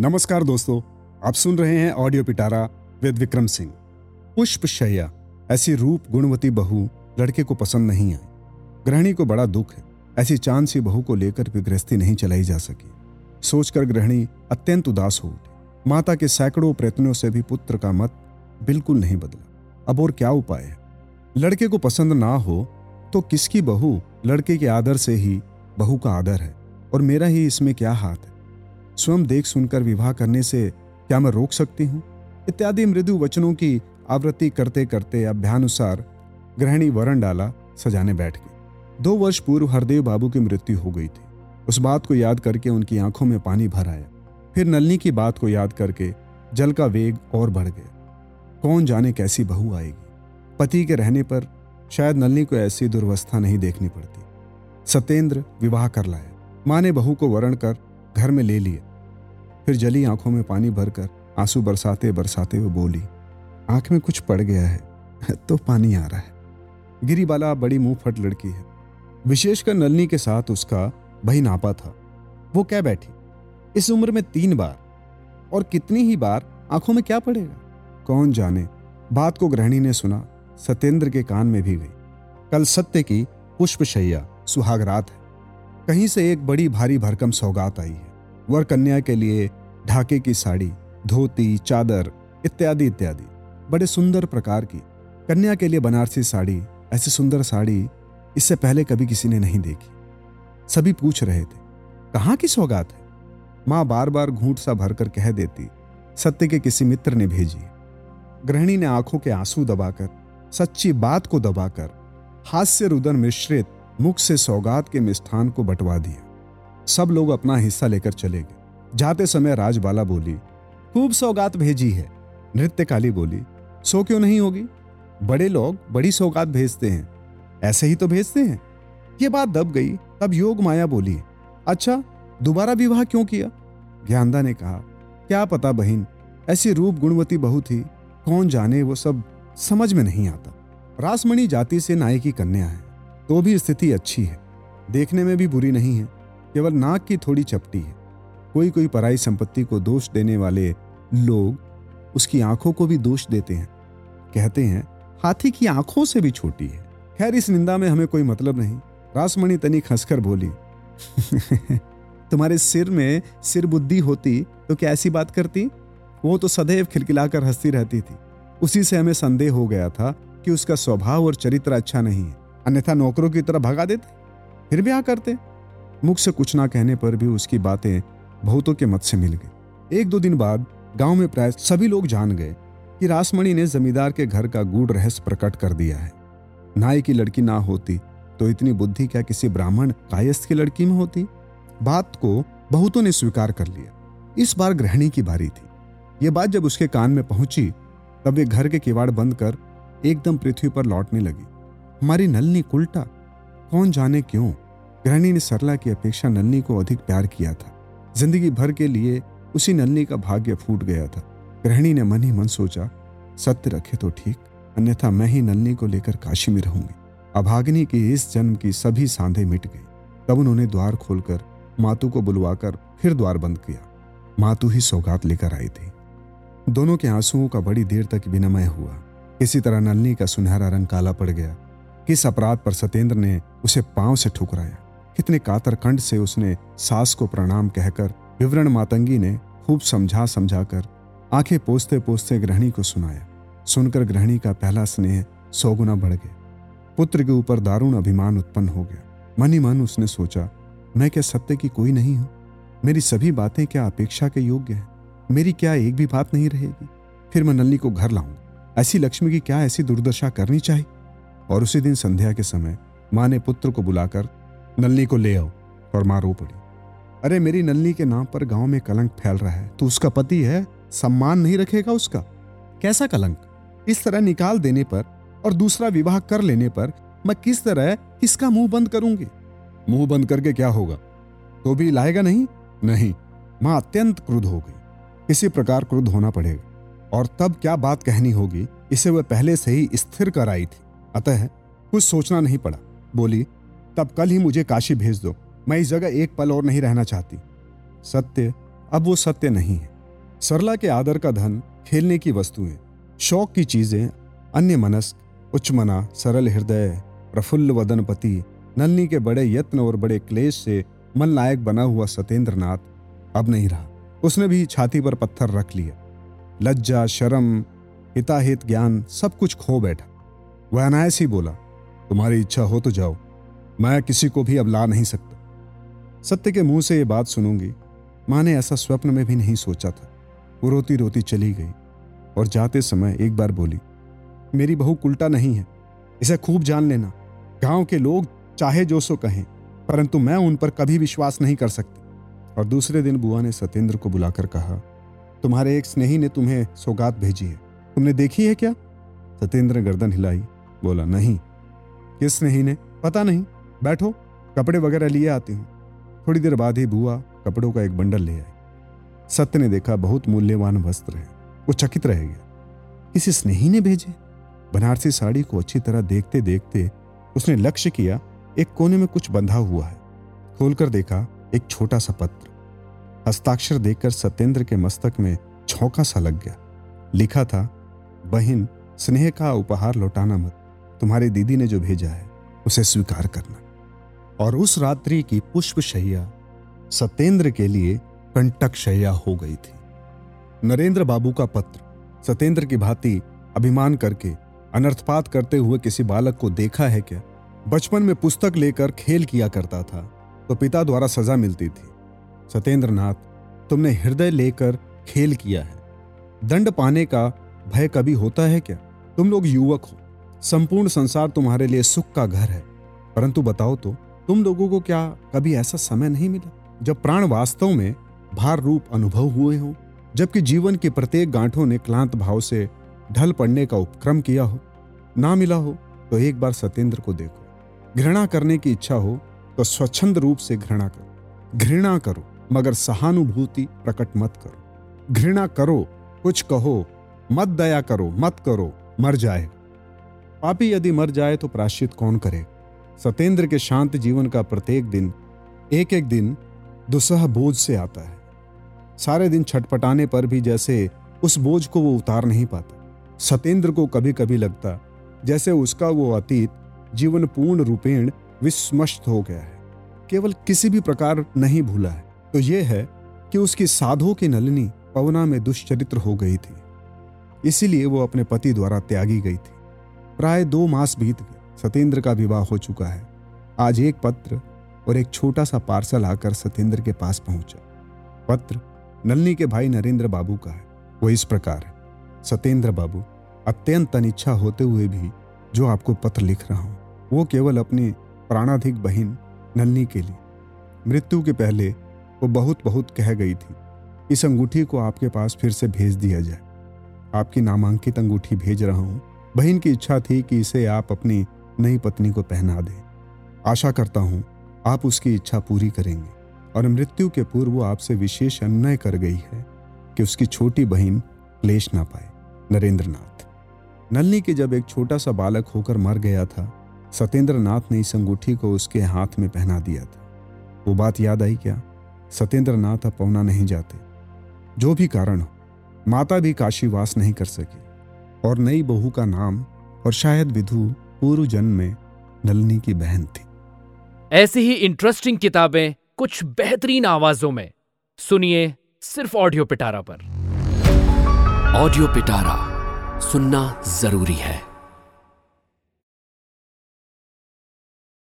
नमस्कार दोस्तों, आप सुन रहे हैं ऑडियो पिटारा विद विक्रम सिंह। पुष्पशैया ऐसी रूप गुणवती बहू लड़के को पसंद नहीं आई। गृहिणी को बड़ा दुख है, ऐसी चांद सी बहू को लेकर भी गृहस्थी नहीं चलाई जा सकी। सोचकर गृहिणी अत्यंत उदास हो उठी। माता के सैकड़ों प्रयत्नों से भी पुत्र का मत बिल्कुल नहीं बदला। अब और क्या उपाय है? लड़के को पसंद ना हो तो किसकी बहू? लड़के के आदर से ही बहू का आदर है और मेरा ही इसमें क्या हाथ है? स्वयं देख सुनकर विवाह करने से क्या मैं रोक सकती हूँ? इत्यादि मृदु वचनों की आवृत्ति करते करते अभ्यानुसार गृहिणी वरण डाला सजाने बैठ गई। 2 वर्ष पूर्व हरदेव बाबू की मृत्यु हो गई थी। उस बात को याद करके उनकी आंखों में पानी भर आया। फिर नलिनी की बात को याद करके जल का वेग और बढ़ गया। कौन जाने कैसी बहू आएगी। पति के रहने पर शायद नलिनी को ऐसी दुर्वस्था नहीं देखनी पड़ती। सत्येंद्र विवाह कर लाया। माँ ने बहू को वरण कर घर में ले लिया। फिर जली आंखों में पानी भरकर आंसू बरसाते बरसाते वो बोली, आंख में कुछ पड़ गया है तो पानी आ रहा है। गिरीबाला बड़ी मुंह फट लड़की है। विशेषकर नलिनी के साथ उसका भाई नापा था। वो कह बैठी, इस उम्र में 3 बार और कितनी ही बार आंखों में क्या पड़ेगा। कौन जाने बात को गृहिणी ने सुना, सत्येंद्र के कान में भी गई। कल सत्य की पुष्पशैया सुहागरात है। कहीं से एक बड़ी भारी भरकम सौगात आई है। वर कन्या के लिए ढाके की साड़ी, धोती, चादर इत्यादि इत्यादि बड़े सुंदर प्रकार की। कन्या के लिए बनारसी साड़ी। ऐसी सुंदर साड़ी इससे पहले कभी किसी ने नहीं देखी। सभी पूछ रहे थे, कहाँ की सौगात है? माँ बार बार घूंट सा भरकर कह देती, सत्य के किसी मित्र ने भेजी। गृहिणी ने आंखों के आंसू दबाकर, सच्ची बात को दबाकर, हास्य रुदन मिश्रित मुख से सौगात के मिष्ठान को बंटवा दिया। सब लोग अपना हिस्सा लेकर चले गए। जाते समय राजबाला बोली, खूब सौगात भेजी है। नृत्यकाली बोली, सो क्यों नहीं होगी? बड़े लोग बड़ी सौगात भेजते हैं, ऐसे ही तो भेजते हैं। ये बात दब गई। तब योग माया बोली, अच्छा दोबारा विवाह क्यों किया? ज्ञानदा ने कहा, क्या पता बहन, ऐसी रूप गुणवती बहू थी, कौन जाने, वो सब समझ में नहीं आता। रासमणि जाति से नाई की कन्या है तो भी स्थिति अच्छी है, देखने में भी बुरी नहीं है, केवल नाक की थोड़ी चपटी है। कोई कोई पराई संपत्ति को दोष देने वाले लोग उसकी आंखों को भी दोष देते हैं, कहते हैं हाथी की आंखों से भी छोटी है। खैर, इस निंदा में हमें कोई मतलब नहीं। रासमणि तनिक हंसकर बोली, तुम्हारे सिर में सिर बुद्धि होती तो क्या ऐसी बात करती? वो तो सदैव खिलखिलाकर हंसती रहती थी। उसी से हमें संदेह हो गया था कि उसका स्वभाव और चरित्र अच्छा नहीं है, अन्यथा नौकरों की तरह भगा देते, फिर ब्याह करते। मुख से कुछ ना कहने पर भी उसकी बातें बहुतों के मत से मिल गई। 1-2 दिन बाद गांव में प्राय सभी लोग जान गए कि रासमणि ने जमींदार के घर का गूढ़ रहस्य प्रकट कर दिया है। नाई की लड़की ना होती तो इतनी बुद्धि क्या किसी ब्राह्मण कायस्थ की लड़की में होती? बात को बहुतों ने स्वीकार कर लिया। इस बार गृहिणी की बारी थी। ये बात जब उसके कान में पहुंची तब वे घर के किवाड़ बंद कर एकदम पृथ्वी पर लौटने लगी। हमारी नलिनी उल्टा, कौन जाने क्यों। गृहिणी ने सरला की अपेक्षा नलिनी को अधिक प्यार किया था। जिंदगी भर के लिए उसी नलिनी का भाग्य फूट गया था। गृहिणी ने मन ही मन सोचा, सत्य रखे तो ठीक, अन्यथा मैं ही नलिनी को लेकर काशी में रहूंगी। अभागिनी की इस जन्म की सभी सांधे मिट गई। तब उन्होंने द्वार खोलकर मातू को बुलवाकर फिर द्वार बंद किया। मातू ही सौगात लेकर आई थी। दोनों के आंसुओं का बड़ी देर तक विनिमय हुआ। किसी तरह नलिनी का सुनहरा रंग काला पड़ गया। किस अपराध पर सत्येंद्र ने उसे पांव से ठुकराया? कितने कातर कंठ से उसने सास को प्रणाम कहकर विवरण मातंगी ने खूब समझा समझा कर आंखें पोसते पोसते गृहिणी को सुनाया। सुनकर गृहिणी का पहला स्नेह 100 गुना बढ़ गया। पुत्र के ऊपर दारुण अभिमान उत्पन्न हो गया। मन ही मन उसने सोचा, मैं क्या सत्य की कोई नहीं हूं? मेरी सभी बातें क्या अपेक्षा के योग्य हैं? मेरी क्या एक भी बात नहीं रहेगी? फिर मैं नलिनी को घर लाऊंगा। ऐसी लक्ष्मी की क्या ऐसी दुर्दशा करनी चाहिए? और उसी दिन संध्या के समय माँ ने पुत्र को बुलाकर, नलिनी को ले आओ। और माँ रो पड़ी। अरे, मेरी नलिनी के नाम पर गांव में कलंक फैल रहा है। तो उसका पति है, सम्मान नहीं रखेगा उसका? कैसा कलंक? इस तरह निकाल देने पर और दूसरा विवाह कर लेने पर मैं किस तरह इसका मुंह बंद करूंगी? मुंह बंद करके क्या होगा? तो भी लाएगा नहीं? नहीं। माँ अत्यंत क्रुद्ध हो गई। किसी प्रकार क्रुद्ध होना पड़ेगा। और तब क्या बात कहनी होगी, इसे वह पहले से ही स्थिर कर आई थी। अतः कुछ सोचना नहीं पड़ा। बोली, तब कल ही मुझे काशी भेज दो, मैं इस जगह एक पल और नहीं रहना चाहती। सत्य अब वो सत्य नहीं है। सरला के आदर का धन खेलने की वस्तुएं, शौक की चीजें, अन्य मनस्क, उच्चमना, सरल हृदय, प्रफुल्ल वदन पति नलिनी के बड़े यत्न और बड़े क्लेश से मन लायक बना हुआ सत्येंद्रनाथ अब नहीं रहा। उसने भी छाती पर पत्थर रख लिया। लज्जा, शर्म, हिताहित ज्ञान सब कुछ खो बैठा। वह अनायास ही बोला, तुम्हारी इच्छा हो तो जाओ, मैं किसी को भी अब ला नहीं सकता। सत्य के मुंह से ये बात सुनूंगी, माँ ने ऐसा स्वप्न में भी नहीं सोचा था। वो रोती रोती चली गई और जाते समय एक बार बोली, मेरी बहू उल्टा नहीं है, इसे खूब जान लेना। गांव के लोग चाहे जो सो कहें, परंतु मैं उन पर कभी विश्वास नहीं कर सकती। और दूसरे दिन बुआ ने सत्येंद्र को बुलाकर कहा, तुम्हारे एक स्नेही ने तुम्हें सौगात भेजी है, तुमने देखी है क्या? सत्येंद्र गर्दन हिलाई, बोला, नहीं। किस स्नेही ने? पता नहीं। बैठो, कपड़े वगैरह लिए आती हूँ। थोड़ी देर बाद ही बुआ कपड़ों का एक बंडल ले आई। सत्य ने देखा बहुत मूल्यवान वस्त्र है। वो चकित रह गया, किसी स्नेही ने भेजे? बनारसी साड़ी को अच्छी तरह देखते देखते उसने लक्ष्य किया, एक कोने में कुछ बंधा हुआ है। खोलकर देखा, एक छोटा सा पत्र। हस्ताक्षर देखकर सत्येंद्र के मस्तक में झोंका सा लग गया। लिखा था, बहन, स्नेह का उपहार लौटाना मत, तुम्हारी दीदी ने जो भेजा है उसे स्वीकार करना। और उस रात्रि की पुष्पशय्या सत्येंद्र के लिए कंटकशय्या हो गई थी। नरेंद्र बाबू का पत्र। सत्येंद्र की भांति अभिमान करके अनर्थपात करते हुए किसी बालक को देखा है क्या? बचपन में पुस्तक लेकर खेल किया करता था तो पिता द्वारा सजा मिलती थी। सत्येंद्रनाथ, तुमने हृदय लेकर खेल किया है, दंड पाने का भय कभी होता है क्या? तुम लोग युवक हो, संपूर्ण संसार तुम्हारे लिए सुख का घर है, परंतु बताओ तो तुम लोगों को क्या कभी ऐसा समय नहीं मिला जब प्राण वास्तव में भार रूप अनुभव हुए हों, जबकि जीवन के प्रत्येक गांठों ने क्लांत भाव से ढल पड़ने का उपक्रम किया हो? ना मिला हो तो एक बार सत्येंद्र को देखो। घृणा करने की इच्छा हो तो स्वच्छंद रूप से घृणा करो। घृणा करो, मगर सहानुभूति प्रकट मत करो। घृणा करो, कुछ कहो मत, दया करो मत करो, मर जाए। पापी यदि मर जाए तो प्राश्चित कौन करे? सत्येंद्र के शांत जीवन का प्रत्येक दिन, एक एक दिन दुस्सह बोझ से आता है। सारे दिन छटपटाने पर भी जैसे उस बोझ को वो उतार नहीं पाता। सत्येंद्र को कभी कभी लगता जैसे उसका वो अतीत जीवन पूर्ण रूपेण विस्मृत हो गया है, केवल किसी भी प्रकार नहीं भूला है। तो ये है कि उसकी साधो की नलिनी पवना में दुष्चरित्र हो गई थी, इसीलिए वो अपने पति द्वारा त्यागी गई थी। प्राय 2 मास बीत गए। सत्येंद्र का विवाह हो चुका है। आज एक पत्र और एक छोटा सा पार्सल आकर सत्येंद्र के पास पहुंचा। पत्र नलिनी के भाई नरेंद्र बाबू का है। वो इस प्रकार है, सत्येंद्र बाबू, अत्यंत अनिच्छा होते हुए भी जो आपको पत्र लिख रहा हूँ, वो केवल अपनी प्राणाधिक बहन नलिनी के लिए। मृत्यु के पहले वो बहुत बहुत कह गई थी, इस अंगूठी को आपके पास फिर से भेज दिया जाए। आपकी नामांकित अंगूठी भेज रहा हूँ। बहन की इच्छा थी कि इसे आप अपनी नई पत्नी को पहना दें। आशा करता हूँ आप उसकी इच्छा पूरी करेंगे। और मृत्यु के पूर्व वो आपसे विशेष अन्याय कर गई है कि उसकी छोटी बहन क्लेश ना पाए। नरेंद्रनाथ। नलिनी के जब एक छोटा सा बालक होकर मर गया था, सत्येंद्रनाथ ने इस अंगूठी को उसके हाथ में पहना दिया था। वो बात याद आई क्या? सत्येंद्रनाथ अब पवना नहीं जाते। जो भी कारण हो, माता भी काशीवास नहीं कर सकी, और नई बहू का नाम और शायद विधु पूर्व जन्म में नलिनी की बहन थी। ऐसी ही इंटरेस्टिंग किताबें कुछ बेहतरीन आवाजों में सुनिए सिर्फ ऑडियो पिटारा पर। ऑडियो पिटारा सुनना जरूरी है।